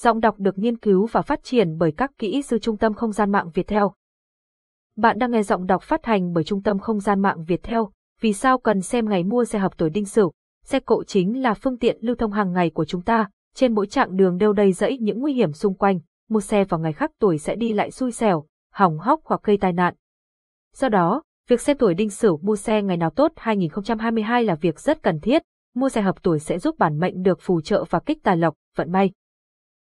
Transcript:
Giọng đọc được nghiên cứu và phát triển bởi các kỹ sư Trung tâm Không gian mạng Viettel. Bạn đang nghe giọng đọc phát hành bởi Trung tâm Không gian mạng Viettel. Vì sao cần xem ngày mua xe hợp tuổi Đinh Sửu? Xe cộ chính là phương tiện lưu thông hàng ngày của chúng ta. Trên mỗi chặng đường đều đầy rẫy những nguy hiểm xung quanh. Mua xe vào ngày khác tuổi sẽ đi lại xui xẻo, hỏng hóc hoặc gây tai nạn. Do đó, việc xem tuổi Đinh Sửu mua xe ngày nào tốt 2022 là việc rất cần thiết. Mua xe hợp tuổi sẽ giúp bản mệnh được phù trợ và kích tài lộc, vận may.